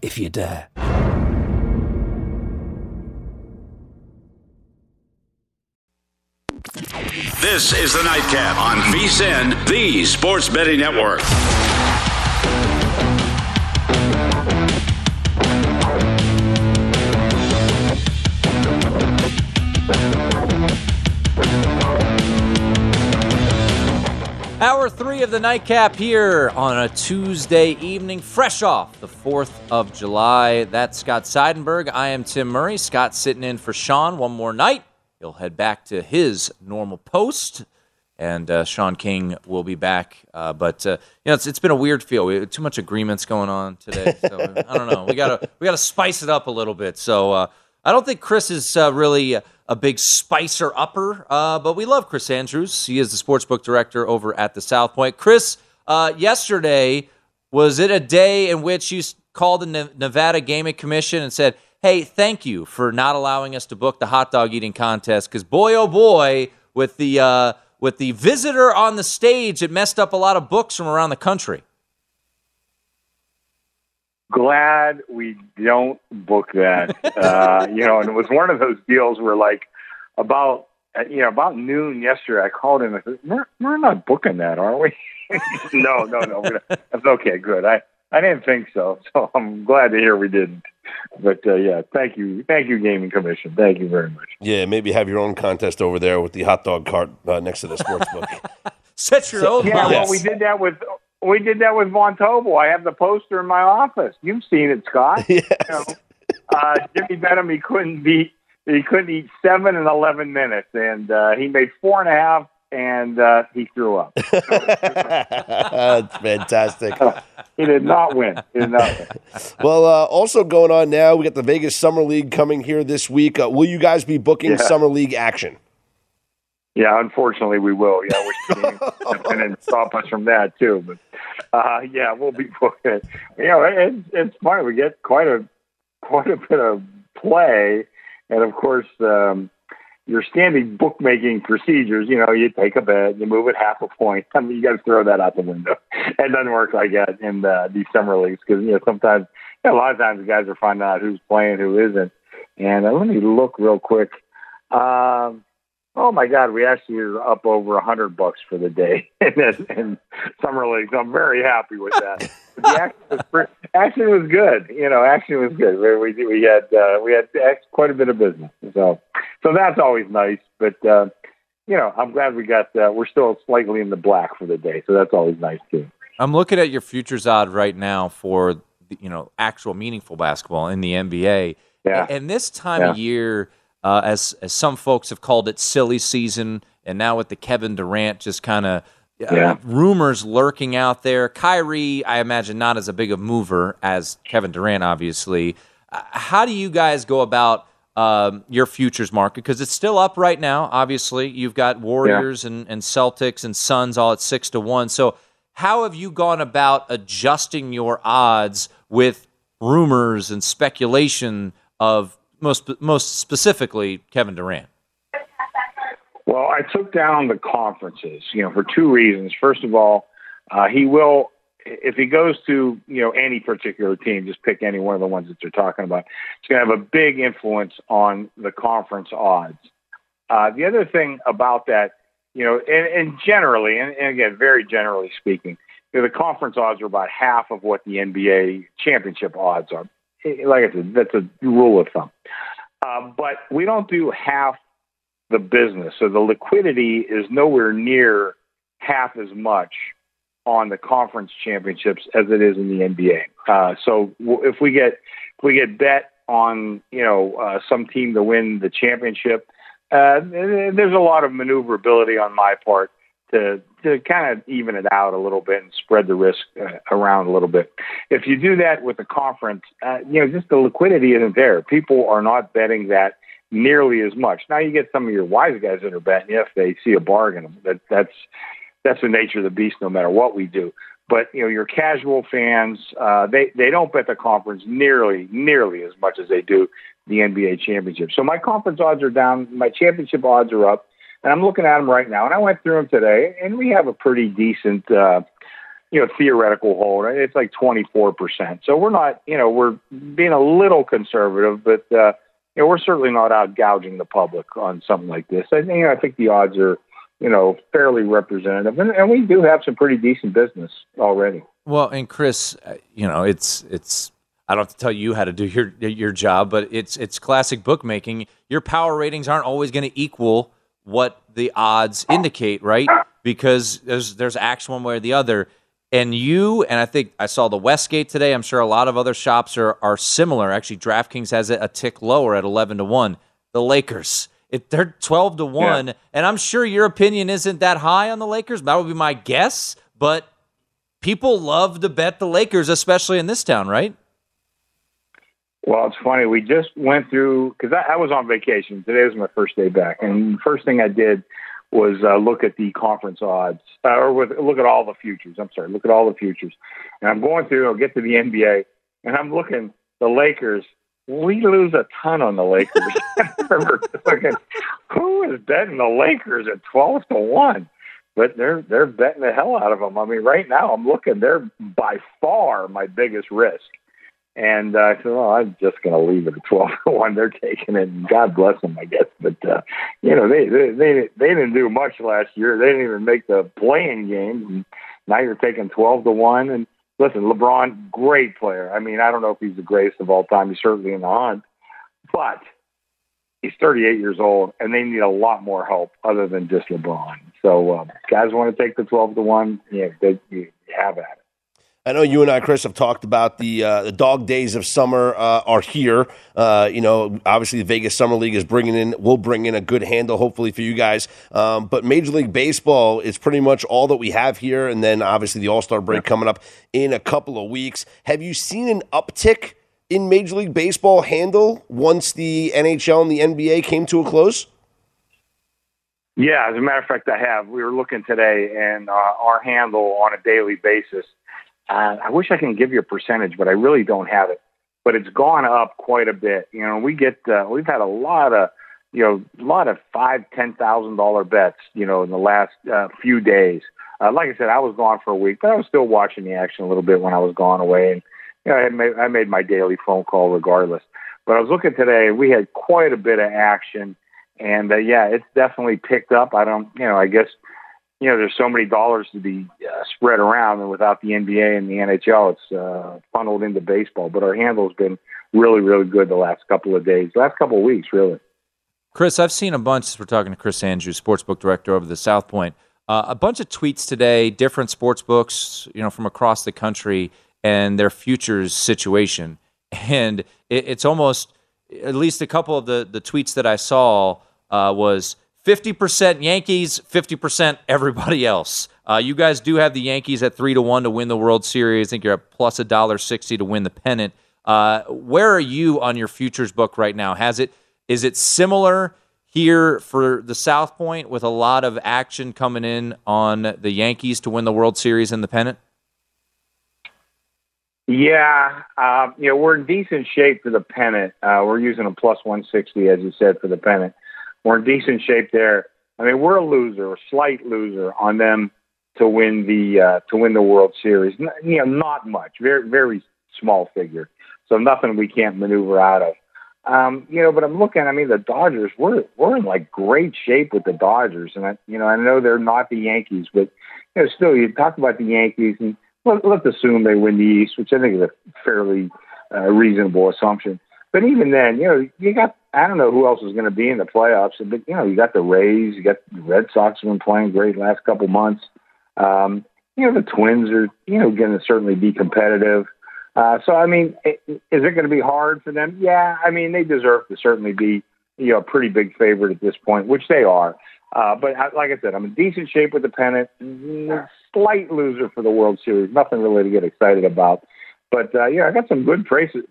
if you dare. This is the Nightcap on VSiN, the sports betting network. Hour three of the Nightcap here on a Tuesday evening, fresh off the 4th of July. That's Scott Seidenberg. I am Tim Murray. Scott sitting in for Sean one more night. He'll head back to his normal post, and Sean King will be back. It's been a weird feel. We had too much agreements going on today. So I don't know. We gotta spice it up a little bit. So I don't think Chris is really a big spicer-upper, but we love Chris Andrews. He is the sportsbook director over at the South Point. Chris, yesterday, was it a day in which you called the Nevada Gaming Commission and said, hey, thank you for not allowing us to book the hot dog eating contest, because boy, oh boy, with the visitor on the stage, it messed up a lot of books from around the country? Glad we don't book that. And it was one of those deals where, like, about noon yesterday, I called in and I said, we're not booking that, are we? No. That's okay, good. I didn't think so. So I'm glad to hear we didn't. But, thank you, Gaming Commission. Thank you very much. Yeah, maybe have your own contest over there with the hot dog cart next to the sports book. Set your own. Yeah, well, we did that with... We did that with Von Tobel. I have the poster in my office. You've seen it, Scott. Yes. Jimmy Benham, he couldn't eat 7 and 11 minutes, and he made 4.5, and he threw up. So, that's fantastic. He did not win. Well, also going on now, we got the Vegas Summer League coming here this week. Will you guys be booking Summer League action? Yeah, unfortunately, we will. Yeah, I wish the game didn't stop us from that too. But we'll be booking it. You know, it's funny. We get quite a bit of play, and of course, your standing bookmaking procedures. You know, you take a bet, you move it half a point. I mean, you got to throw that out the window. It doesn't work like that in these summer leagues, because a lot of times the guys are finding out who's playing, who isn't. And let me look real quick. Oh my God, we actually are up over $100 for the day in summer leagues. I'm very happy with that. But the action was good. Action was good. We had quite a bit of business. So that's always nice. But I'm glad we got. We're still slightly in the black for the day, so that's always nice too. I'm looking at your futures odd right now for actual meaningful basketball in the NBA. Yeah. And this time of year. As some folks have called it, silly season, and now with the Kevin Durant, just kind of rumors lurking out there. Kyrie, I imagine, not as a big a mover as Kevin Durant, obviously. How do you guys go about your futures market? Because it's still up right now, obviously. You've got Warriors and Celtics and Suns all at 6-1. So how have you gone about adjusting your odds with rumors and speculation of most specifically Kevin Durant? Well, I took down the conferences, for two reasons. First of all, he will, if he goes to, any particular team, just pick any one of the ones that they're talking about, it's going to have a big influence on the conference odds. The other thing about that, and generally, and again, very generally speaking, the conference odds are about half of what the NBA championship odds are. like I said, that's a rule of thumb. But we don't do half the business. So the liquidity is nowhere near half as much on the conference championships as it is in the NBA. So if we get bet on, some team to win the championship, there's a lot of maneuverability on my part to kind of even it out a little bit and spread the risk around a little bit. If you do that with the conference, just the liquidity isn't there. People are not betting that nearly as much. Now you get some of your wise guys that are betting if they see a bargain. That's the nature of the beast, no matter what we do. But your casual fans, they don't bet the conference nearly as much as they do the NBA championship. So my conference odds are down, my championship odds are up, and I'm looking at them right now. And I went through them today, and we have a pretty decent, theoretical hold. It's like 24%. So we're not, we're being a little conservative, but we're certainly not out gouging the public on something like this. I think the odds are, fairly representative, and we do have some pretty decent business already. Well, and Chris, it's I don't have to tell you how to do your job, but it's classic bookmaking. Your power ratings aren't always going to equal what the odds indicate, right? Because there's acts one way or the other. And I think I saw the Westgate today. I'm sure a lot of other shops are similar. Actually, DraftKings has it a tick lower at 11-1. The Lakers. They're 12-1, yeah. And I'm sure your opinion isn't that high on the Lakers. That would be my guess, but people love to bet the Lakers, especially in this town, right? Well, it's funny. We just went through, because I was on vacation. Today was my first day back, and the first thing I did was look at the conference odds, look at all the futures. I'm sorry, look at all the futures. And I'm going through, I'll get to the NBA, and I'm looking the Lakers. We lose a ton on the Lakers. Who is betting the Lakers at 12-1? But they're betting the hell out of them. I mean, right now I'm looking; they're by far my biggest risk. And I said, "Well, I'm just going to leave it at 12-1. They're taking it, and God bless them, I guess." But they didn't do much last year. They didn't even make the play-in games. And now you're taking 12-1, and listen, LeBron, great player. I mean, I don't know if he's the greatest of all time. He's certainly in the hunt. But he's 38 years old, and they need a lot more help other than just LeBron. So guys want to take the 12-1, you have at it. I know you and I, Chris, have talked about the dog days of summer are here. Obviously the Vegas Summer League will bring in a good handle, hopefully, for you guys. But Major League Baseball is pretty much all that we have here. And then obviously the All-Star break coming up in a couple of weeks. Have you seen an uptick in Major League Baseball handle once the NHL and the NBA came to a close? Yeah, as a matter of fact, I have. We were looking today, and our handle on a daily basis, I wish I can give you a percentage, but I really don't have it. But it's gone up quite a bit. We've had a lot of $5,000-$10,000 bets, in the last few days. Like I said, I was gone for a week, but I was still watching the action a little bit when I was gone away. And I made my daily phone call regardless. But I was looking today; we had quite a bit of action, and it's definitely picked up. There's so many dollars to be spread around, and without the NBA and the NHL, it's funneled into baseball. But our handle's been really, really good the last couple of days, last couple of weeks, really. Chris, I've seen a bunch, since we're talking to Chris Andrews, sportsbook director over the South Point, a bunch of tweets today, different sportsbooks, from across the country and their futures situation. And it's almost, at least a couple of the tweets that I saw was, 50% Yankees, 50% everybody else. You guys do have the Yankees at 3-1 to win the World Series. I think you're at plus $1.60 to win the pennant. Where are you on your futures book right now? Is it similar here for the South Point with a lot of action coming in on the Yankees to win the World Series and the pennant? Yeah, we're in decent shape for the pennant. We're using a plus 160, as you said, for the pennant. We're in decent shape there. I mean, we're a slight loser on them to win the World Series. Not much, very, very small figure. So nothing we can't maneuver out of. But I'm looking. I mean, the Dodgers. We're in like great shape with the Dodgers, and I know they're not the Yankees, but still, you talk about the Yankees, and let's assume they win the East, which I think is a fairly reasonable assumption. But even then, you know, you got, I don't know who else is going to be in the playoffs, but, you know, you got the Rays, you got the Red Sox have been playing great the last couple months. You know, the Twins are, you know, going to certainly be competitive. So, I mean, is it going to be hard for them? Yeah, I mean, they deserve to certainly be, you know, a pretty big favorite at this point, which they are. But like I said, I'm in decent shape with the pennant. Slight loser for the World Series. Nothing really to get excited about. But yeah, I got some good prices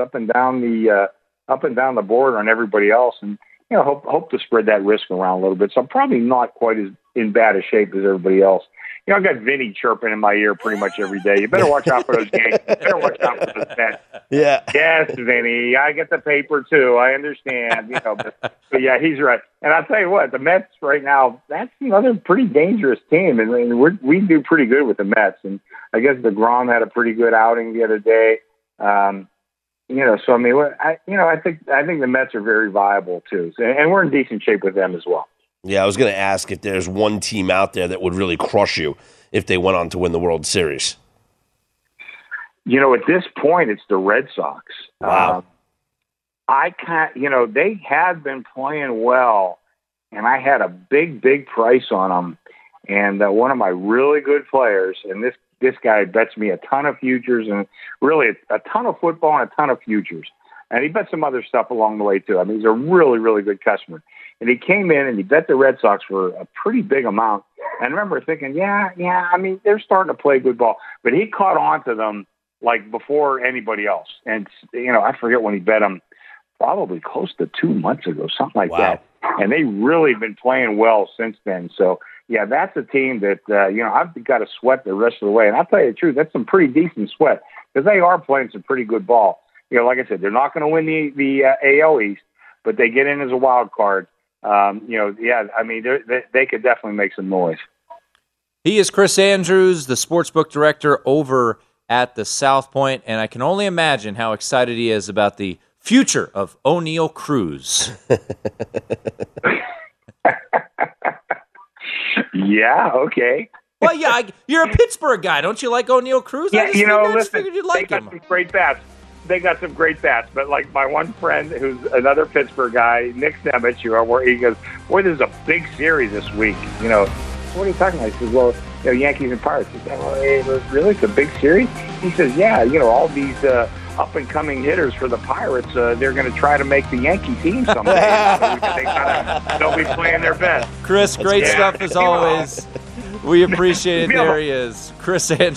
up and down the board on everybody else, and you know, hope to spread that risk around a little bit. So I'm probably not quite as in bad a shape as everybody else. You know, I've got Vinny chirping in my ear pretty much every day. You better watch out for those games. You better watch out for those Mets. Yeah. Yes, Vinny. I get the paper, too. I understand. You know, but yeah, he's right. And I'll tell you what, the Mets right now, that's another pretty dangerous team. And we do pretty good with the Mets. And I guess DeGrom had a pretty good outing the other day. You know, so, I mean, I think the Mets are very viable, too. And we're in decent shape with them as well. Yeah, I was going to ask if there's one team out there that would really crush you if they went on to win the World Series. You know, at this point, it's the Red Sox. Wow. They have been playing well, and I had a big price on them. And one of my really good players, and this guy bets me a ton of futures, and really a ton of football and a ton of futures. And he bet some other stuff along the way, too. I mean, he's a really, really good customer. And he came in and he bet the Red Sox for a pretty big amount. And I remember thinking, yeah, I mean, they're starting to play good ball. But he caught on to them, like, before anybody else. And, you know, I forget when he bet them, probably close to 2 months ago, something like that. And they've really been playing well since then. So, yeah, that's a team that, you know, I've got to sweat the rest of the way. And I'll tell you the truth, that's some pretty decent sweat because they are playing some pretty good ball. You know, like I said, they're not going to win the AL East, but they get in as a wild card. You know, yeah, I mean, they could definitely make some noise. He is Chris Andrews, the sportsbook director over at the South Point, and I can only imagine how excited he is about the future of O'Neill Cruz. Yeah, okay. Well, yeah, you're a Pittsburgh guy. Don't you like O'Neill Cruz? Yeah, you know, I just figured you'd like him. Great bats. They got some great bats, but like my one friend who's another Pittsburgh guy, Nick Nemeth, he goes, boy, this is a big series this week. You know, what are you talking about? He says, well, you know, Yankees and Pirates. He said, well, really? It's a big series? He says, yeah, you know, all these up-and-coming hitters for the Pirates, they're going to try to make the Yankee team someday. They'll be playing their best. Chris, great stuff as always. We appreciate it. There he is. Chris Andrews.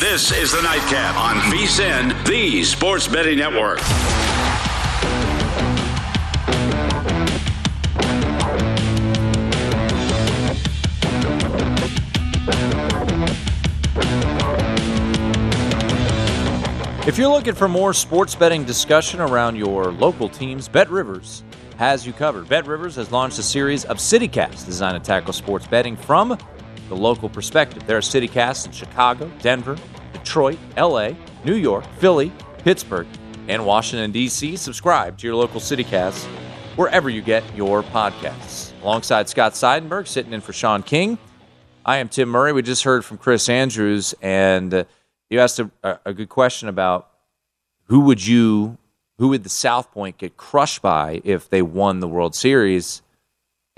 This is the Nightcap on VSiN, the Sports Betting Network. If you're looking for more sports betting discussion around your local teams, BetRivers has you covered. BetRivers has launched a series of CityCasts designed to tackle sports betting from the local perspective. There are CityCasts in Chicago, Denver, Detroit, LA, New York, Philly, Pittsburgh, and Washington, D.C. Subscribe to your local CityCasts wherever you get your podcasts. Alongside Scott Seidenberg, sitting in for Sean King, I am Tim Murray. We just heard from Chris Andrews, and you asked a good question about who would the South Point get crushed by if they won the World Series.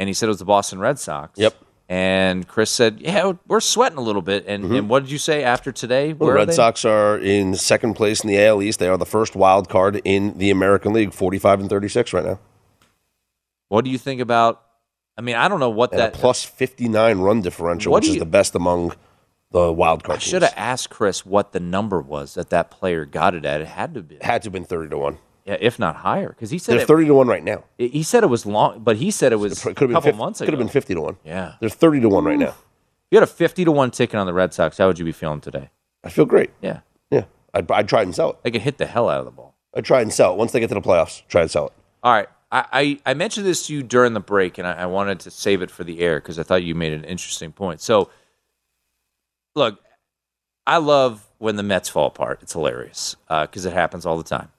and he said it was the Boston Red Sox. Yep. And Chris said, yeah, we're sweating a little bit. And, and what did you say after today? Well, the Red Sox are in second place in the AL East. They are the first wild card in the American League, 45-36 right now. What do you think about – I mean, I don't know what that – plus 59 run differential, which is the best among the wild card teams. I should have asked Chris what the number was that that player got it at. It had to be. It had to have been 30-1. Yeah, if not higher, because he said they're 30-1 right now. He said it was long, but he said it was a couple months ago. Could have been 50-1. Yeah, they're 30-1 right now. If you had a 50-1 ticket on the Red Sox, how would you be feeling today? I feel great. Yeah, yeah. I'd try and sell it. They could hit the hell out of the ball. I'd try and sell it once they get to the playoffs. Try and sell it. All right. I mentioned this to you during the break, and I wanted to save it for the air because I thought you made an interesting point. So, look, I love when the Mets fall apart. It's hilarious because it happens all the time.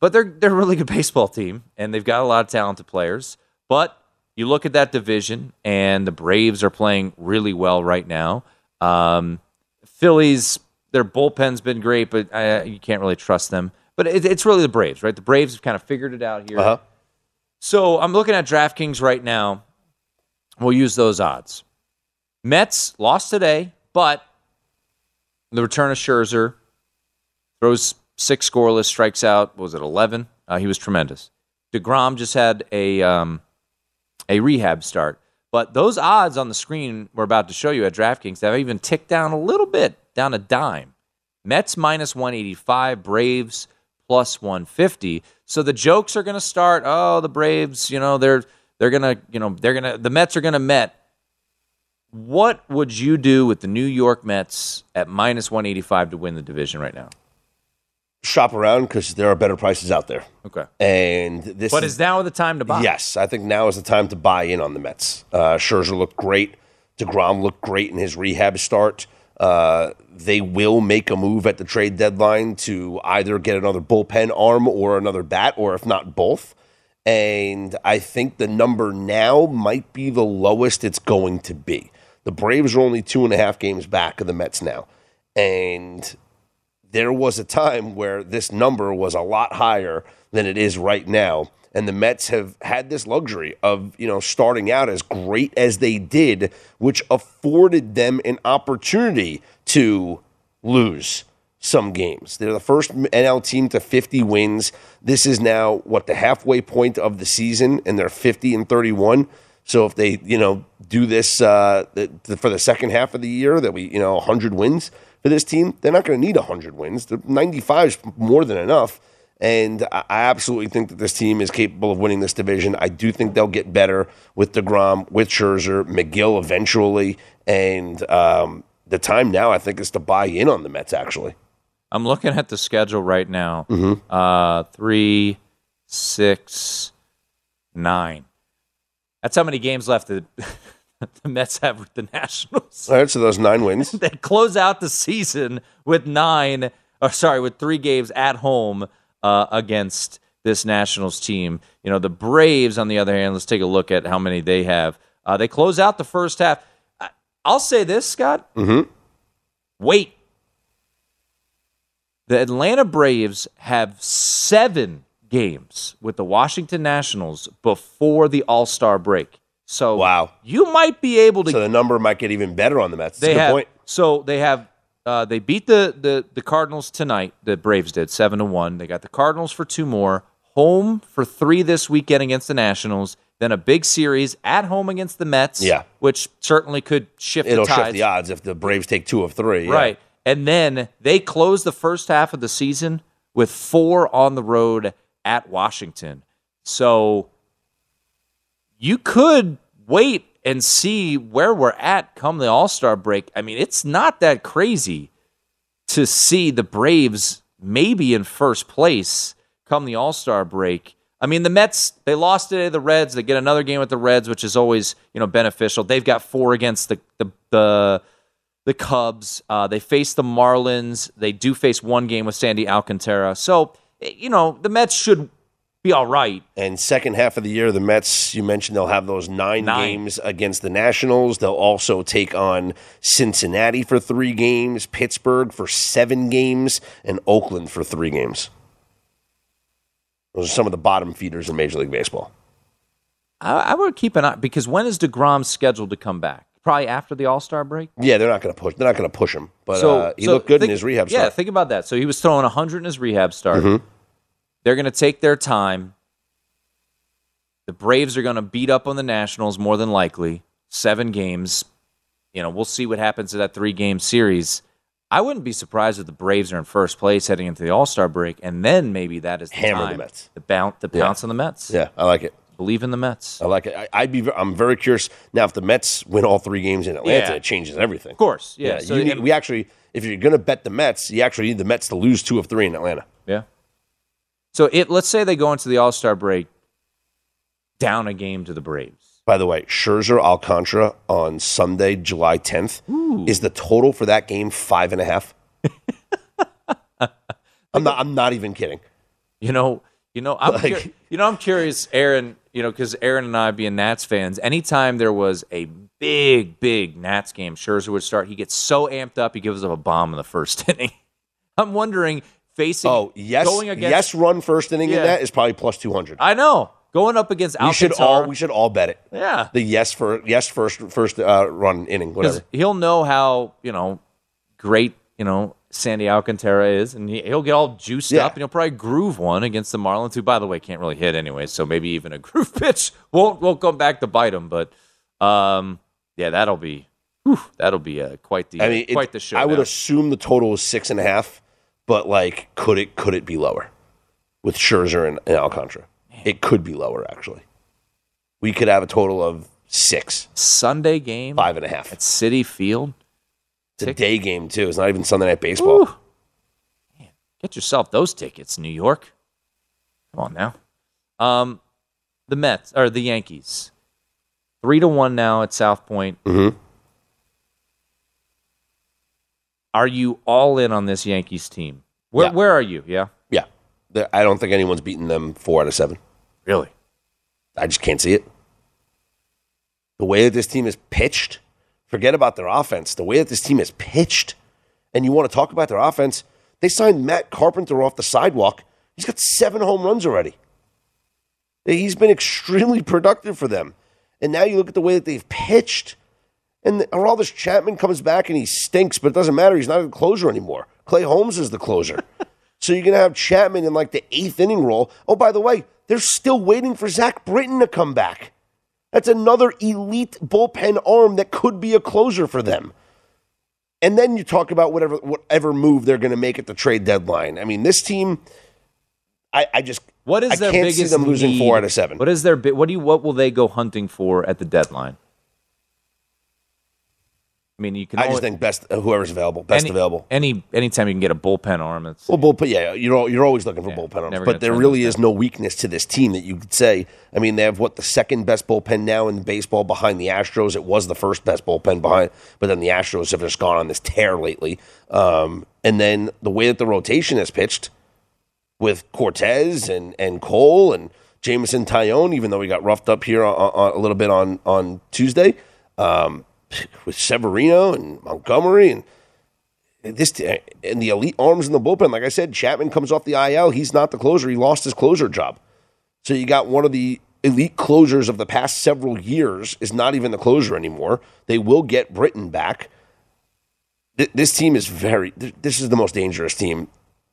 But they're a really good baseball team, and they've got a lot of talented players. But you look at that division, and the Braves are playing really well right now. Phillies, their bullpen's been great, but you can't really trust them. But it's really the Braves, right? The Braves have kind of figured it out here. Uh-huh. So I'm looking at DraftKings right now. We'll use those odds. Mets lost today, but the return of Scherzer throws six scoreless, strikes out, what was it, 11? He was tremendous. DeGrom just had a rehab start. But those odds on the screen we're about to show you at DraftKings, they've even ticked down a little bit, down a dime. Mets minus 185, Braves plus 150. So the jokes are going to start, oh, the Braves, you know, they're going to, you know, they're going to, the Mets are going to Met. What would you do with the New York Mets at minus 185 to win the division right now? Shop around because there are better prices out there. Okay. And this But is now the time to buy? Yes. I think now is the time to buy in on the Mets. Scherzer looked great. DeGrom looked great in his rehab start. They will make a move at the trade deadline to either get another bullpen arm or another bat, or if not both. And I think the number now might be the lowest it's going to be. The Braves are only 2.5 games back of the Mets now. And there was a time where this number was a lot higher than it is right now. And the Mets have had this luxury of, you know, starting out as great as they did, which afforded them an opportunity to lose some games. They're the first NL team to 50 wins. This is now, what, the halfway point of the season, and they're 50-31. So if they, you know, do this for the second half of the year, that we, you know, 100 wins for this team, they're not going to need 100 wins. 95 is more than enough. And I absolutely think that this team is capable of winning this division. I do think they'll get better with DeGrom, with Scherzer, McGill eventually. And the time now, I think, is to buy in on the Mets, actually. I'm looking at the schedule right now. 3, 6, 9. That's how many games left that the Mets have with the Nationals. All right, so those 9 wins. They close out the season with 3 games at home against this Nationals team. You know, the Braves, on the other hand, let's take a look at how many they have. They close out the first half. I'll say this, Scott. Wait. The Atlanta Braves have 7 games with the Washington Nationals before the All-Star break. So wow, you might be able to. So the number might get even better on the Mets. That's a good point. So they have. They beat the Cardinals tonight. The Braves did 7-1. They got the Cardinals for 2 more, home for 3 this weekend against the Nationals. Then a big series at home against the Mets. Yeah, which certainly could shift. It'll the tides. Shift the odds if the Braves take 2 of 3. Yeah. Right, and then they close the first half of the season with 4 on the road at Washington. So you could wait and see where we're at come the All-Star break. I mean, it's not that crazy to see the Braves maybe in first place come the All-Star break. I mean, the Mets, they lost today to the Reds. They get another game with the Reds, which is always, you know, beneficial. They've got 4 against the Cubs. They face the Marlins. They do face 1 game with Sandy Alcantara. So, you know, the Mets should be all right. And second half of the year, the Mets, you mentioned they'll have those 9 games against the Nationals. They'll also take on Cincinnati for 3 games, Pittsburgh for 7 games, and Oakland for 3 games. Those are some of the bottom feeders in Major League Baseball. I would keep an eye, because when is DeGrom scheduled to come back? Probably after the All-Star break? Yeah, they're not going to push. They're not going to push him. But he looked good in his rehab start. Yeah, think about that. So he was throwing 100 in his rehab start. Mm-hmm. They're going to take their time. The Braves are going to beat up on the Nationals more than likely. 7 games. You know, we'll see what happens to that 3-game series. I wouldn't be surprised if the Braves are in first place heading into the All-Star break, and then maybe that is the hammer time. The Mets. The pounce on the Mets. Yeah, I like it. Believe in the Mets. I like it. I'm very curious now if the Mets win all 3 games in Atlanta, it changes everything. Of course, yeah. So if you're going to bet the Mets, you actually need the Mets to lose 2 of 3 in Atlanta. Yeah. So let's say they go into the All-Star break down a game to the Braves. By the way, Scherzer Alcantara on Sunday, July 10th. Ooh. Is the total for that game 5.5? I'm not even kidding. I'm curious, Aaron. You know, because Aaron and I, being Nats fans, anytime there was a big Nats game, Scherzer would start. He gets so amped up, he gives up a bomb in the first inning. I'm wondering run first inning in that is probably plus 200. I know. Going up against Alcantara. We should all bet it. Yeah. The first run inning, whatever. He'll know how, great, Sandy Alcantara is, and he'll get all juiced up, and he'll probably groove one against the Marlins, who, by the way, can't really hit anyway, so maybe even a groove pitch won't come back to bite him. But, that'll be quite the show. I would assume the total is 6.5, but, could it be lower with Scherzer and Alcantara? It could be lower, actually. We could have a total of 6. Sunday game? 5.5. At Citi Field? It's a day game, too. It's not even Sunday Night Baseball. Man, get yourself those tickets, New York. Come on now. The Mets, or the Yankees. 3-1 now at South Point. Mm-hmm. Are you all in on this Yankees team? Where are you? Yeah? Yeah. I don't think anyone's beaten them 4 out of 7. Really? I just can't see it. The way that this team is pitched, forget about their offense. The way that this team is pitched, and you want to talk about their offense, they signed Matt Carpenter off the sidewalk. He's got 7 home runs already. He's been extremely productive for them. And now you look at the way that they've pitched, and Aroldis Chapman comes back and he stinks, but it doesn't matter. He's not a closer anymore. Clay Holmes is the closer. So you're going to have Chapman in the 8th inning role. Oh, by the way, they're still waiting for Zach Britton to come back. That's another elite bullpen arm that could be a closer for them. And then you talk about whatever move they're going to make at the trade deadline. I mean, this team, I can't see them losing need? 4 out of 7. What is their what will they go hunting for at the deadline? I mean, I just think best whoever's available, best available. Anytime you can get a bullpen arm, bullpen. Yeah, you're always looking for bullpen arms, but there really is no weakness to this team that you could say. I mean, they have the second best bullpen now in baseball behind the Astros. It was the first best bullpen behind, but then the Astros have just gone on this tear lately. And then the way that the rotation has pitched with Cortez and Cole and Jameson Taillon, even though he got roughed up here on a little bit on Tuesday. With Severino and Montgomery and the elite arms in the bullpen. Like I said, Chapman comes off the IL. He's not the closer. He lost his closer job. So you got one of the elite closers of the past several years is not even the closer anymore. They will get Britton back. This team is this is the most dangerous team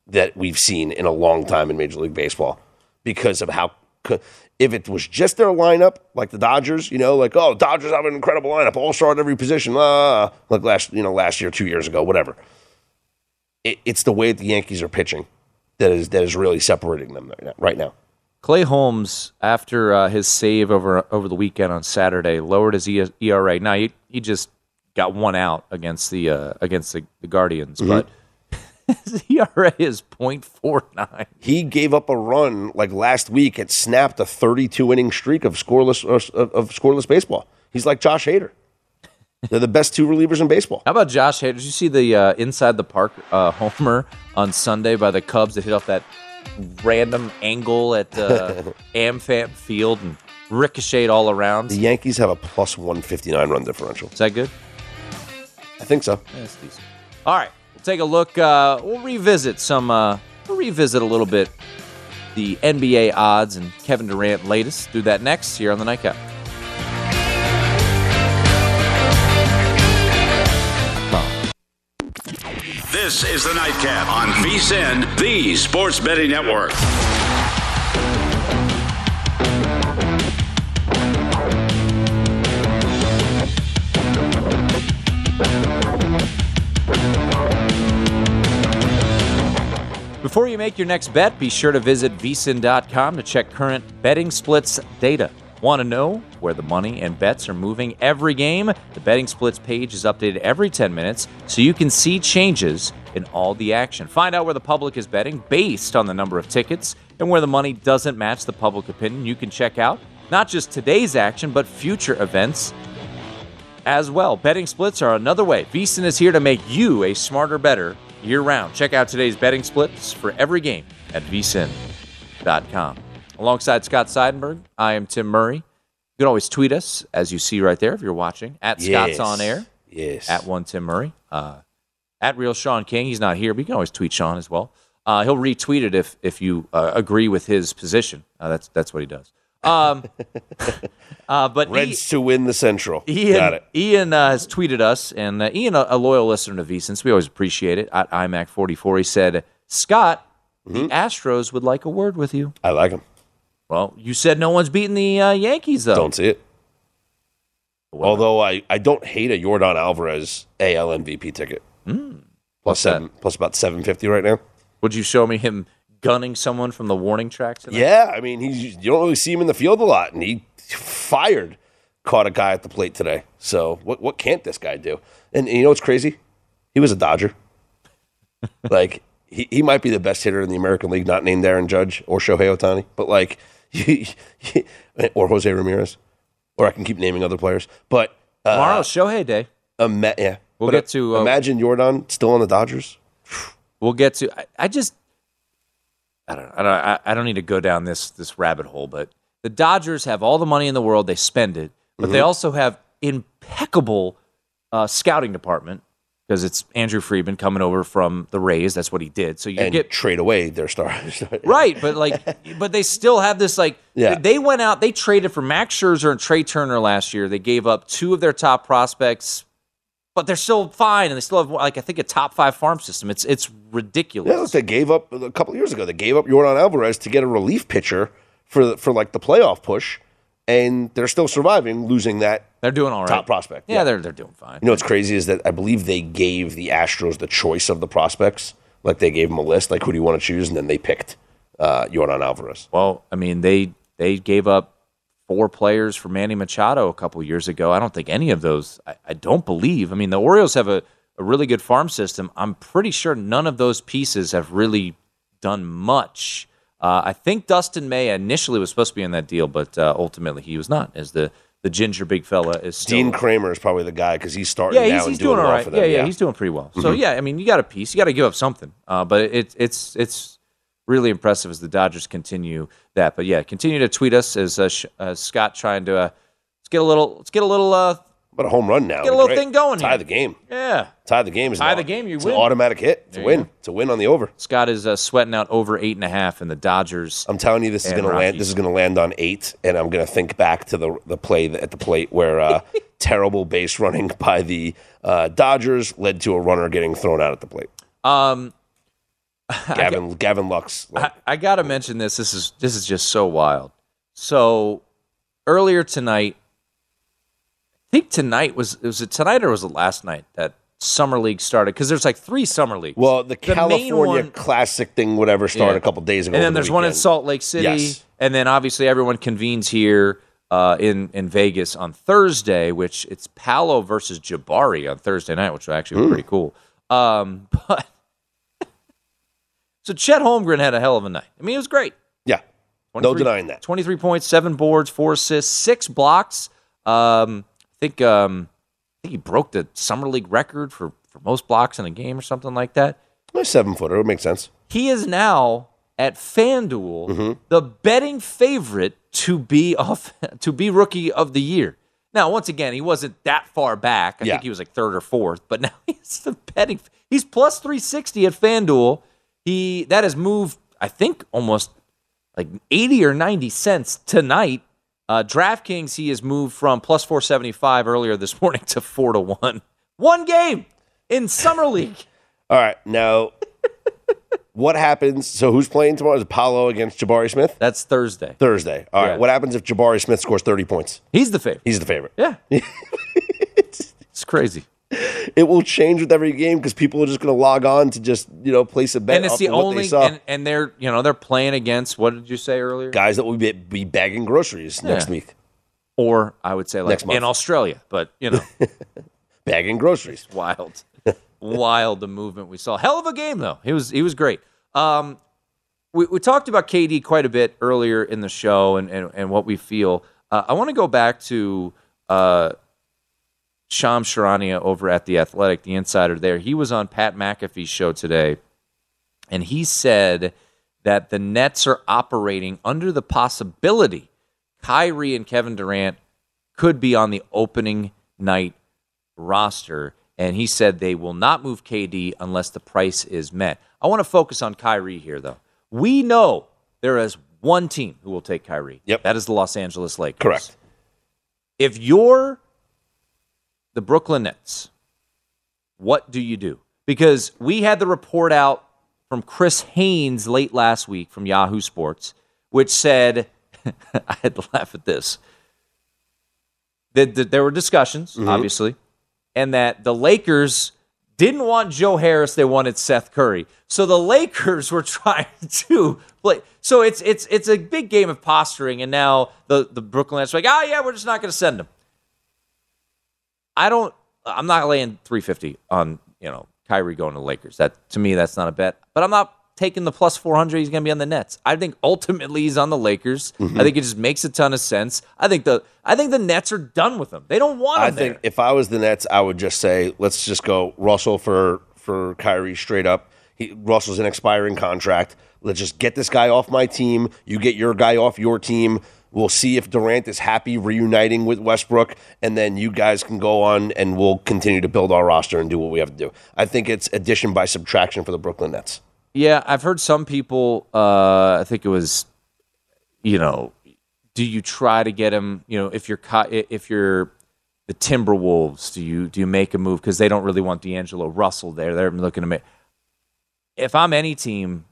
that we've seen in a long time in Major League Baseball because of how... If it was just their lineup, like the Dodgers, Dodgers have an incredible lineup, all-star at every position, like last year, 2 years ago, whatever. It's the way that the Yankees are pitching that is really separating them right now. Clay Holmes, after his save over the weekend on Saturday, lowered his ERA. Now he just got one out against the Guardians, mm-hmm. but. His ERA is .49. He gave up a run last week. It snapped a 32-inning streak of scoreless baseball. He's like Josh Hader. They're the best 2 relievers in baseball. How about Josh Hader? Did you see the inside the park homer on Sunday by the Cubs that hit off that random angle at AmFam Field and ricocheted all around? The Yankees have a plus 159 run differential. Is that good? I think so. Yeah, that's decent. All right. Take a look. We'll revisit a little bit the NBA odds and Kevin Durant latest. Do that next here on The Nightcap. This is The Nightcap on VSiN, the sports betting network. Before you make your next bet, be sure to visit vsin.com to check current betting splits data. Want to know where the money and bets are moving every game? The betting splits page is updated every 10 minutes, so you can see changes in all the action. Find out where the public is betting based on the number of tickets, and where the money doesn't match the public opinion. You can check out not just today's action, but future events as well. Betting splits are another way. VSiN is here to make you a smarter, better year-round. Check out today's betting splits for every game at vsin.com. Alongside Scott Seidenberg, I am Tim Murray. You can always tweet us, as you see right there, if you're watching, at Scott's On Air, at one Tim Murray, at Real Sean King. He's not here, but you can always tweet Sean as well. He'll retweet it if you agree with his position. That's what he does. But Reds to win the Central. Ian has tweeted us, and Ian, a loyal listener to V, since we always appreciate it, at IMAC44, he said, Scott, the Astros would like a word with you. I like them. Well, you said no one's beating the Yankees, though. Don't see it. Well, although I don't hate a Yordan Alvarez AL MVP ticket. Plus about $750 right now. Would you show me him gunning someone from the warning track tonight? Yeah, I mean, you don't really see him in the field a lot, and he caught a guy at the plate today. So what can't this guy do? And you know what's crazy? He was a Dodger. Like, he might be the best hitter in the American League, not named Aaron Judge or Shohei Ohtani, but like, or Jose Ramirez, or I can keep naming other players. But tomorrow's Shohei Day. Imagine Yordan still on the Dodgers. We'll get to. I don't need to go down this rabbit hole, but the Dodgers have all the money in the world. They spend it, but they also have impeccable scouting department, because it's Andrew Friedman coming over from the Rays. That's what he did. So you trade away their stars. Right, but they still have this, they went out, they traded for Max Scherzer and Trey Turner last year. They gave up two of their top prospects, but they're still fine, and they still have, I think, a top 5 farm system. It's ridiculous. Yeah, they gave up, a couple of years ago, they gave up Yordan Alvarez to get a relief pitcher for the playoff push, and they're still surviving, losing that. They're doing all right. Top prospect. Yeah, they're doing fine. You know what's crazy is that I believe they gave the Astros the choice of the prospects. Like, they gave them a list, like, who do you want to choose? And then they picked Yordan Alvarez. Well, I mean, they gave up 4 players for Manny Machado a couple years ago. I don't think any of those, I don't believe. I mean, the Orioles have a really good farm system. I'm pretty sure none of those pieces have really done much. I think Dustin May initially was supposed to be in that deal, but ultimately he was not, as the ginger big fella is still. Dean Kramer is probably the guy, because he's starting now. He's doing all right. For them. Yeah, he's doing pretty well. So, I mean, you got a piece. You got to give up something. But it's really impressive as the Dodgers continue that. But, yeah, continue to tweet us as Scott trying to let's get a little But a home run now. Get a little thing going here. Tie the game. Yeah. Tie the game. You win. It's an automatic hit. It's a win. It's a win on the over. Scott is sweating out over 8.5 in the Dodgers. I'm telling you, this is going to land on 8, and I'm going to think back to the play at the plate where terrible base running by the Dodgers led to a runner getting thrown out at the plate. Gavin Lux. I got to mention this. This is just so wild. So earlier tonight, I think was it last night that Summer League started? Because there's 3 Summer Leagues. Well, the California Classic thing, whatever, started a couple days ago. And then there's one in Salt Lake City. Yes. And then obviously everyone convenes here in Vegas on Thursday, which it's Paolo versus Jabari on Thursday night, which actually was pretty cool. But so Chet Holmgren had a hell of a night. I mean, it was great. Yeah, no denying that. 23 points, 7 boards, 4 assists, 6 blocks. I think he broke the Summer League record for most blocks in a game or something like that. A 7-footer would make sense. He is now at FanDuel the betting favorite to be Rookie of the Year. Now, once again, he wasn't that far back. I think he was 3rd or 4th, but now he's the betting. He's plus 360 at FanDuel. That has moved, I think, almost like 80 or 90 cents tonight. DraftKings, he has moved from plus 475 earlier this morning to 4-1. One game in Summer League. All right. Now, what happens? So who's playing tomorrow? Is Apollo against Jabari Smith? That's Thursday. All right. Yeah. What happens if Jabari Smith scores 30 points? He's the favorite. Yeah. It's crazy. It will change with every game because people are just going to log on to just, place a bet. And it's the only, and they're, they're playing against, what did you say earlier? Guys that will be bagging groceries next week. Or I would say like in Australia, but bagging groceries. Wild the movement we saw. Hell of a game though. He was great. We talked about KD quite a bit earlier in the show and what we feel. I want to go back to, Shams Charania over at The Athletic, the insider there. He was on Pat McAfee's show today, and he said that the Nets are operating under the possibility Kyrie and Kevin Durant could be on the opening night roster, and he said they will not move KD unless the price is met. I want to focus on Kyrie here, though. We know there is one team who will take Kyrie. Yep. That is the Los Angeles Lakers. Correct. If you're the Brooklyn Nets, what do you do? Because we had the report out from Chris Haynes late last week from Yahoo Sports, which said, I had to laugh at this, that there were discussions, obviously, and that the Lakers didn't want Joe Harris, they wanted Seth Curry. So the Lakers were trying to play. So it's a big game of posturing, and now the Brooklyn Nets are like, we're just not going to send them. I'm not laying 350 on, Kyrie going to the Lakers. That, to me, that's not a bet. But I'm not taking the plus 400. He's going to be on the Nets. I think ultimately he's on the Lakers. Mm-hmm. I think it just makes a ton of sense. I think the Nets are done with him. They don't want him there. I think if I was the Nets, I would just say, let's just go Russell for Kyrie straight up. Russell's an expiring contract. Let's just get this guy off my team. You get your guy off your team. We'll see if Durant is happy reuniting with Westbrook, and then you guys can go on and we'll continue to build our roster and do what we have to do. I think it's addition by subtraction for the Brooklyn Nets. Yeah, I've heard some people, I think it was, do you try to get him, if you're the Timberwolves, do you make a move? Because they don't really want D'Angelo Russell there. They're looking to make. If I'm any team,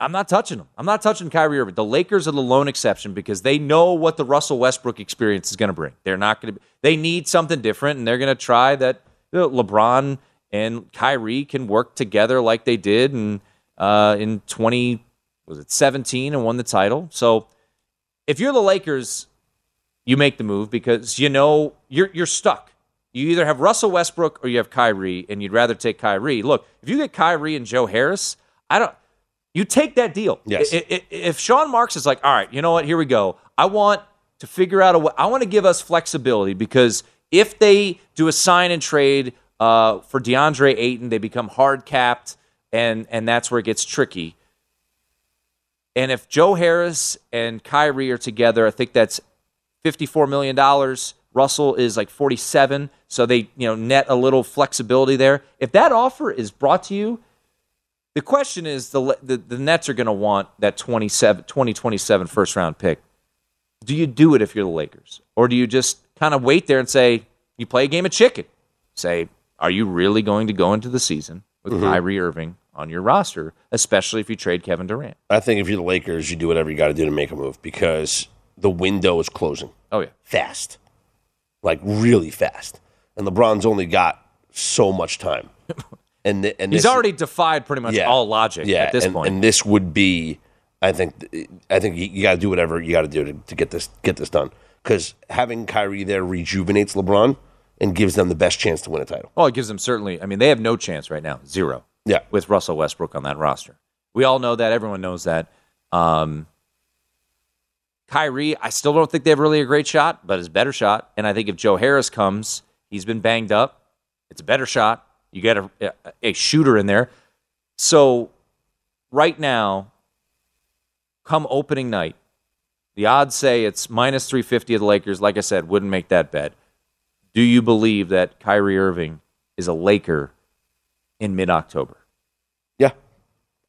I'm not touching him. I'm not touching Kyrie Irving. The Lakers are the lone exception because they know what the Russell Westbrook experience is going to bring. They're not going to. They need something different, and they're going to try that. LeBron and Kyrie can work together like they did in 2017 and won the title. So if you're the Lakers, you make the move because you're stuck. You either have Russell Westbrook or you have Kyrie, and you'd rather take Kyrie. Look, if you get Kyrie and Joe Harris, you take that deal. Yes. If Sean Marks is like, all right, you know what? Here we go. I want to figure out a way. I want to give us flexibility because if they do a sign and trade for DeAndre Ayton, they become hard capped, and that's where it gets tricky. And if Joe Harris and Kyrie are together, I think that's $54 million. Russell is like 47, so they net a little flexibility there. If that offer is brought to you. The question is, the Nets are going to want that 2027 first-round pick. Do you do it if you're the Lakers? Or do you just kind of wait there and say, you play a game of chicken? Say, are you really going to go into the season with Kyrie Irving on your roster, especially if you trade Kevin Durant? I think if you're the Lakers, you do whatever you got to do to make a move because the window is closing. Oh, yeah. Fast. Like, really fast. And LeBron's only got so much time. And he's already defied pretty much all logic at this point. And this would be, I think you got to do whatever you got to do to get this done. Because having Kyrie there rejuvenates LeBron and gives them the best chance to win a title. Oh, it gives them certainly. I mean, they have no chance right now, zero. Yeah, with Russell Westbrook on that roster, we all know that. Everyone knows that. Kyrie, I still don't think they have really a great shot, but it's a better shot. And I think if Joe Harris comes, he's been banged up. It's a better shot. You get a shooter in there. So right now, come opening night, the odds say it's minus 350 of the Lakers. Like I said, wouldn't make that bet. Do you believe that Kyrie Irving is a Laker in mid-October? Yeah.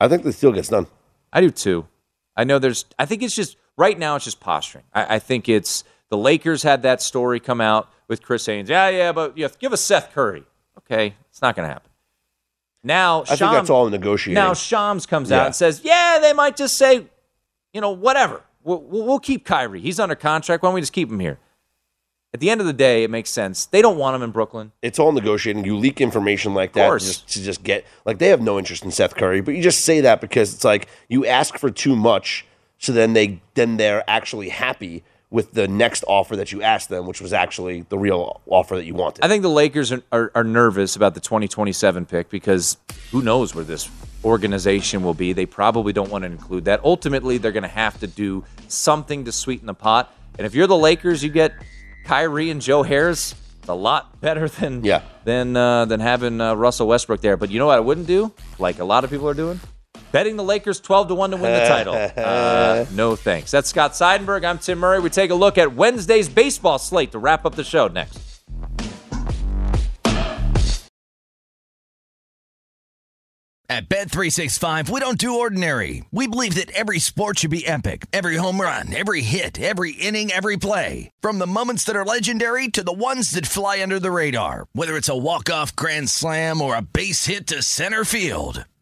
I think the deal gets done. I do too. I know there's – I think it's just – right now it's just posturing. I think it's – the Lakers had that story come out with Chris Haynes. But you have to give us Seth Curry. Okay, it's not going to happen. Now I think that's all negotiating. Now Shams comes out and says, they might just say, whatever. We'll keep Kyrie. He's under contract. Why don't we just keep him here? At the end of the day, it makes sense. They don't want him in Brooklyn. It's all negotiating. You leak information like that to just get – like, they have no interest in Seth Curry, but you just say that because it's like you ask for too much, so then they're actually happy with the next offer that you asked them, which was actually the real offer that you wanted. I think the Lakers are nervous about the 2027 pick because who knows where this organization will be. They probably don't want to include that. Ultimately, they're going to have to do something to sweeten the pot. And if you're the Lakers, you get Kyrie and Joe Harris. It's a lot better than having Russell Westbrook there. But you know what I wouldn't do, like a lot of people are doing? Betting the Lakers 12-1 to win the title. No thanks. That's Scott Seidenberg. I'm Tim Murray. We take a look at Wednesday's baseball slate to wrap up the show next. At Bet365, we don't do ordinary. We believe that every sport should be epic. Every home run, every hit, every inning, every play. From the moments that are legendary to the ones that fly under the radar. Whether it's a walk-off grand slam or a base hit to center field.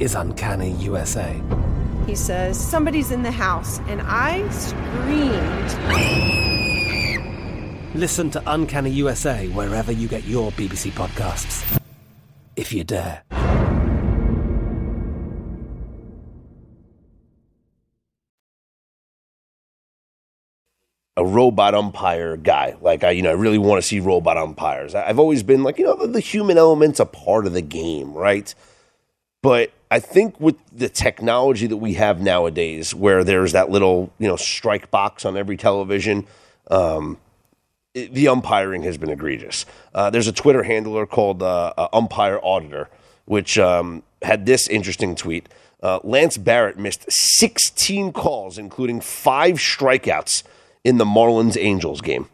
is Uncanny USA. He says, somebody's in the house, and I screamed. Listen to Uncanny USA wherever you get your BBC podcasts, if you dare. A robot umpire guy. Like, I really want to see robot umpires. I've always been like, the human element's a part of the game, right? But I think with the technology that we have nowadays, where there's that little, strike box on every television, the umpiring has been egregious. There's a Twitter handler called Umpire Auditor, which had this interesting tweet. Lance Barrett missed 16 calls, including 5 strikeouts in the Marlins-Angels game.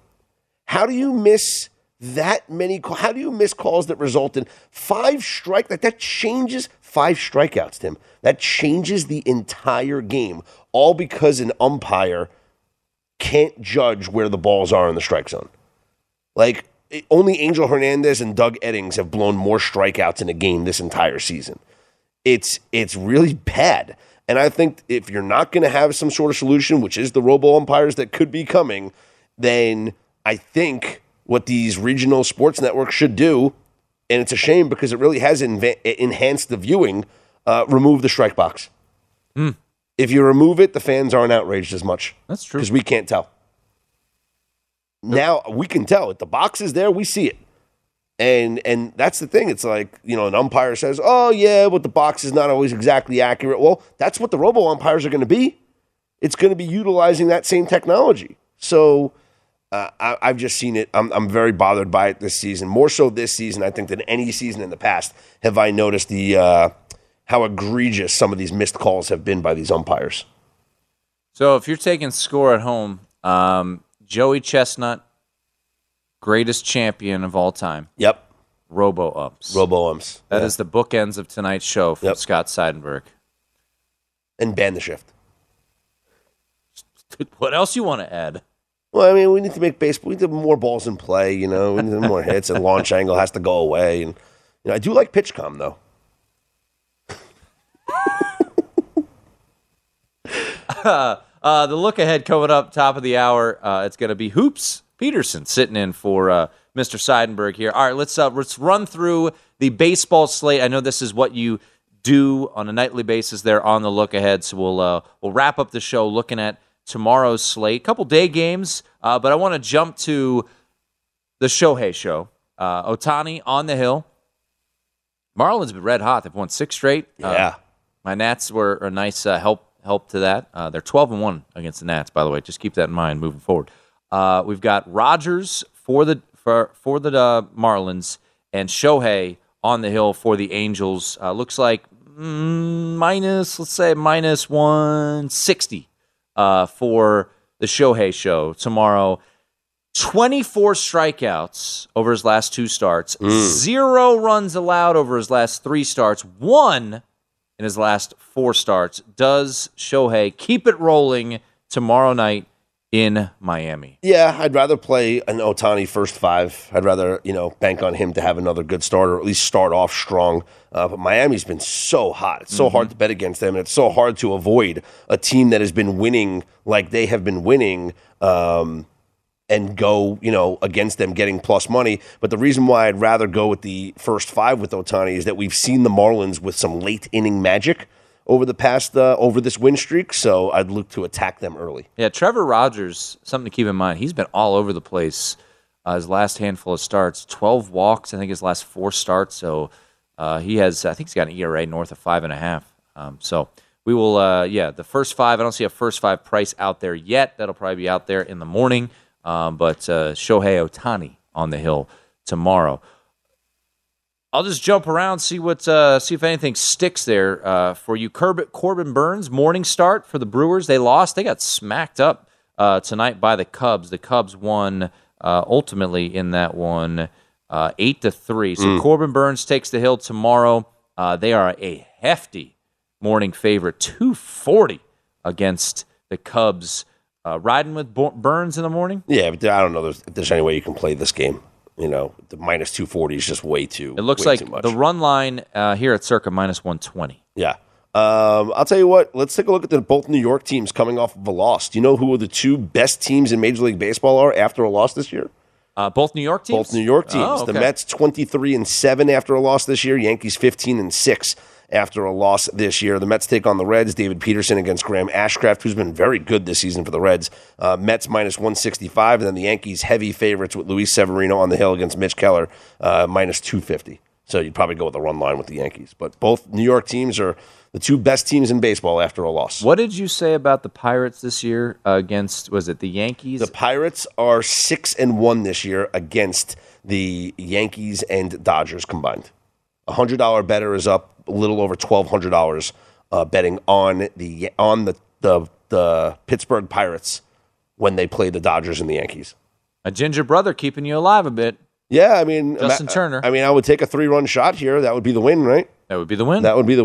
How do you miss that many calls? How do you miss calls that result in 5 strike? Like, that changes... 5 strikeouts, Tim. That changes the entire game, all because an umpire can't judge where the balls are in the strike zone. Like, only Angel Hernandez and Doug Eddings have blown more strikeouts in a game this entire season. It's really bad. And I think if you're not going to have some sort of solution, which is the robo-umpires that could be coming, then I think what these regional sports networks should do, and it's a shame because it really has enhanced the viewing, remove the strike box. Mm. If you remove it, the fans aren't outraged as much. That's true. Because we can't tell. Nope. Now we can tell. If the box is there, we see it. And that's the thing. It's like, an umpire says, oh, yeah, but the box is not always exactly accurate. Well, that's what the robo-umpires are going to be. It's going to be utilizing that same technology. So... I've just seen it. I'm very bothered by it this season. More so this season, I think, than any season in the past have I noticed how egregious some of these missed calls have been by these umpires. So if you're taking score at home, Joey Chestnut, greatest champion of all time. Yep. Robo-umps. Robo-umps. That is the bookends of tonight's show from Scott Seidenberg. And ban the shift. What else you want to add? Well, I mean, we need to make baseball. We need to have more balls in play, We need more hits, and launch angle has to go away. And I do like pitch com, though. The look ahead coming up, top of the hour. It's going to be Hoops Peterson sitting in for Mr. Seidenberg here. All right, let's run through the baseball slate. I know this is what you do on a nightly basis there on the look ahead, so we'll wrap up the show looking at tomorrow's slate, couple day games, but I want to jump to the Shohei show. Ohtani on the hill. Marlins been red hot. They've won 6 straight. My Nats were a nice help help to that. They're 12-1 against the Nats, by the way. Just keep that in mind moving forward. We've got Rodgers for the Marlins and Shohei on the hill for the Angels. Looks like minus -160 for the Shohei show tomorrow. 24 strikeouts over his last 2 starts. 0 runs allowed over his last 3 starts. 1 in his last 4 starts. Does Shohei keep it rolling tomorrow night in Miami? Yeah, I'd rather play an Ohtani first 5. I'd rather, bank on him to have another good start or at least start off strong. But Miami's been so hot. It's so hard to bet against them, and it's so hard to avoid a team that has been winning like they have been winning and go, against them getting plus money. But the reason why I'd rather go with the first 5 with Ohtani is that we've seen the Marlins with some late-inning magic over the past, over this win streak, so I'd look to attack them early. Yeah, Trevor Rogers, something to keep in mind. He's been all over the place. His last handful of starts, 12 walks, I think his last 4 starts, so he's got an ERA north of 5.5. So we will, the first 5, I don't see a first 5 price out there yet. That'll probably be out there in the morning. But Shohei Ohtani on the hill tomorrow. I'll just jump around, see if anything sticks there for you. Corbin Burnes, morning start for the Brewers. They lost. They got smacked up tonight by the Cubs. The Cubs won ultimately in that one 8-3. So Corbin Burnes takes the hill tomorrow. They are a hefty morning favorite, 240 against the Cubs. Riding with Burnes in the morning? Yeah, but I don't know if there's any way you can play this game. The minus 240 is just way too much. It looks like the run line here at circa minus 120. Yeah. I'll tell you what. Let's take a look at both New York teams coming off of a loss. Do you know who the 2 best teams in Major League Baseball are after a loss this year? Both New York teams? Both New York teams. Oh, okay. The Mets 23-7 after a loss this year. Yankees 15-6. After a loss this year. The Mets take on the Reds. David Peterson against Graham Ashcraft, who's been very good this season for the Reds. Mets minus 165, and then the Yankees heavy favorites with Luis Severino on the hill against Mitch Keller, minus 250. So you'd probably go with the run line with the Yankees. But both New York teams are the 2 best teams in baseball after a loss. What did you say about the Pirates this year against, was it the Yankees? The Pirates are 6-1 this year against the Yankees and Dodgers combined. $100 better is up a little over $1,200 betting on the Pittsburgh Pirates when they play the Dodgers and the Yankees. A ginger brother keeping you alive a bit. Yeah, Justin Turner. I would take a 3-run shot here. That would be the win, right? That would be the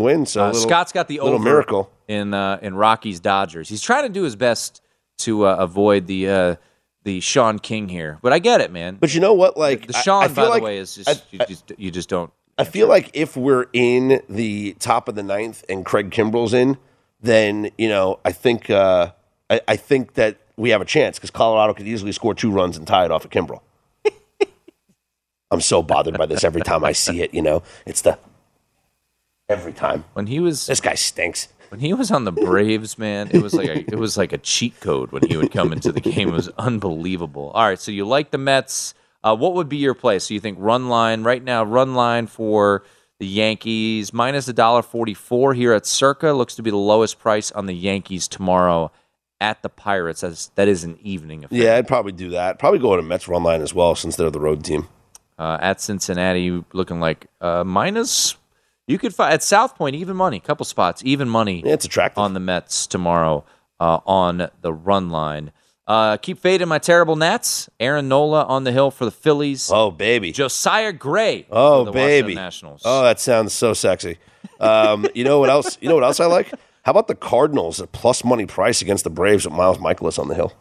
win. So Scott's got the over miracle in Rockies Dodgers. He's trying to do his best to avoid the Sean King here, but I get it, man. But you know what? Like the Sean, you just don't. I feel like if we're in the top of the 9th and Craig Kimbrell's in, then I think that we have a chance because Colorado could easily score 2 runs and tie it off at Kimbrell. I'm so bothered by this every time I see it. Every time when he was this guy stinks. When he was on the Braves, man, it was like a cheat code when he would come into the game. It was unbelievable. All right, so you like the Mets. What would be your play? So you think run line right now? Run line for the Yankees minus $1.44 here at Circa looks to be the lowest price on the Yankees tomorrow at the Pirates. That is an evening affair. Yeah, I'd probably do that. Probably go on a Mets run line as well since they're the road team. At Cincinnati, looking like minus. You could find at South Point even money, couple spots even money. Yeah, it's attractive on the Mets tomorrow on the run line. Keep fading my terrible Nats. Aaron Nola on the hill for the Phillies. Oh, baby. Josiah Gray. Oh, for the baby. Washington Nationals. Oh, that sounds so sexy. You know what else I like? How about the Cardinals at plus money price against the Braves with Miles Mikolas on the hill?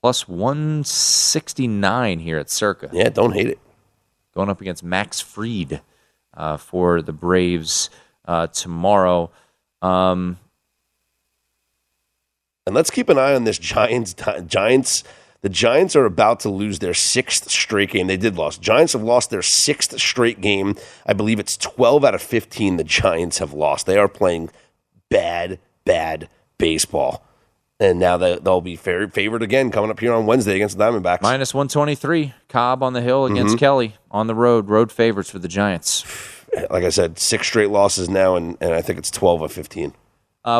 Plus 169 here at Circa. Yeah, don't hate it. Going up against Max Fried for the Braves tomorrow. And let's keep an eye on this Giants. The Giants are about to lose their 6th straight game. They did lose. Giants have lost their 6th straight game. I believe it's 12 out of 15 the Giants have lost. They are playing bad, bad baseball. And now they'll be favored again coming up here on Wednesday against the Diamondbacks. Minus 123. Cobb on the hill against Kelly on the road. Road favorites for the Giants. Like I said, 6 straight losses now, and I think it's 12 of 15.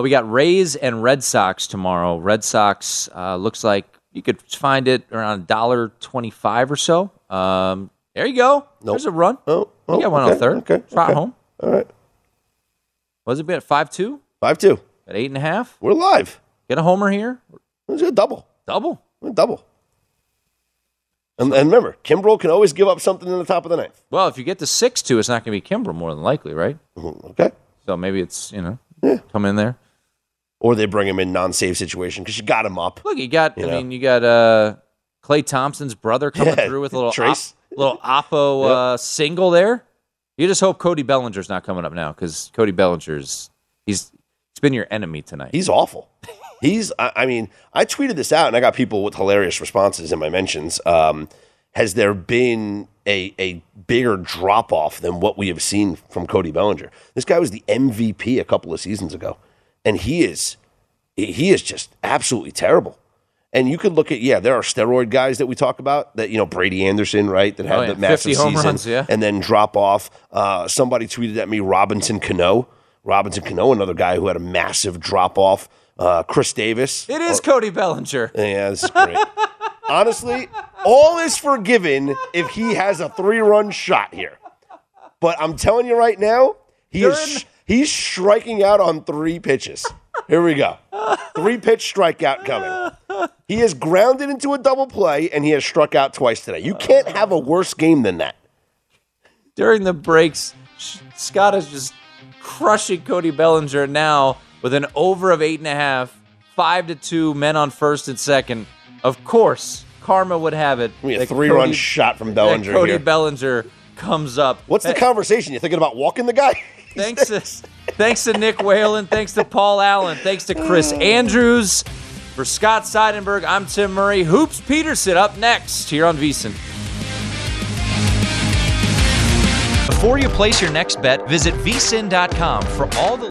We got Rays and Red Sox tomorrow. Red Sox looks like you could find it around $1.25 or so. There you go. Nope. There's a run. Oh, you got one on third. Okay. Home. All right. Was it at 5-2? 5-2. At 8.5? We're live. Get a homer here. Let's get a double. Double. And remember, Kimbrel can always give up something in the top of the ninth. Well, if you get to 6-2, it's not going to be Kimbrel more than likely, right? Okay. So maybe it's, come in there. Or they bring him in non-save situation because you got him up. Look, you got Klay Thompson's brother coming through with a little trace. Little Oppo single there. You just hope Cody Bellinger's not coming up now because Cody Bellinger's he's been your enemy tonight. He's awful. I tweeted this out and I got people with hilarious responses in my mentions. Has there been a bigger drop off than what we have seen from Cody Bellinger? This guy was the MVP a couple of seasons ago, and he is just absolutely terrible. And you could look at, there are steroid guys that we talk about that, Brady Anderson, right, that had the massive 50 home season runs, and then drop off. Somebody tweeted at me, Robinson Cano, another guy who had a massive drop off. Chris Davis. It is Cody Bellinger. Yeah, this is great. Honestly, all is forgiven if he has a 3-run shot here. But I'm telling you right now, he's striking out on 3 pitches. Here we go. 3-pitch strikeout coming. He is grounded into a double play, and he has struck out twice today. You can't have a worse game than that. During the breaks, Scott is just crushing Cody Bellinger now with an over of 8.5, 5-2, men on first and second. Of course, karma would have it. I mean, a 3-run shot from Bellinger Cody here. Bellinger comes up. What's the conversation? You thinking about walking the guy? Thanks to Nick Whalen. Thanks to Paul Allen. Thanks to Chris Andrews. For Scott Seidenberg, I'm Tim Murray. Hoops Peterson up next here on VSiN. Before you place your next bet, visit vsin.com for all the...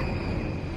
screamed.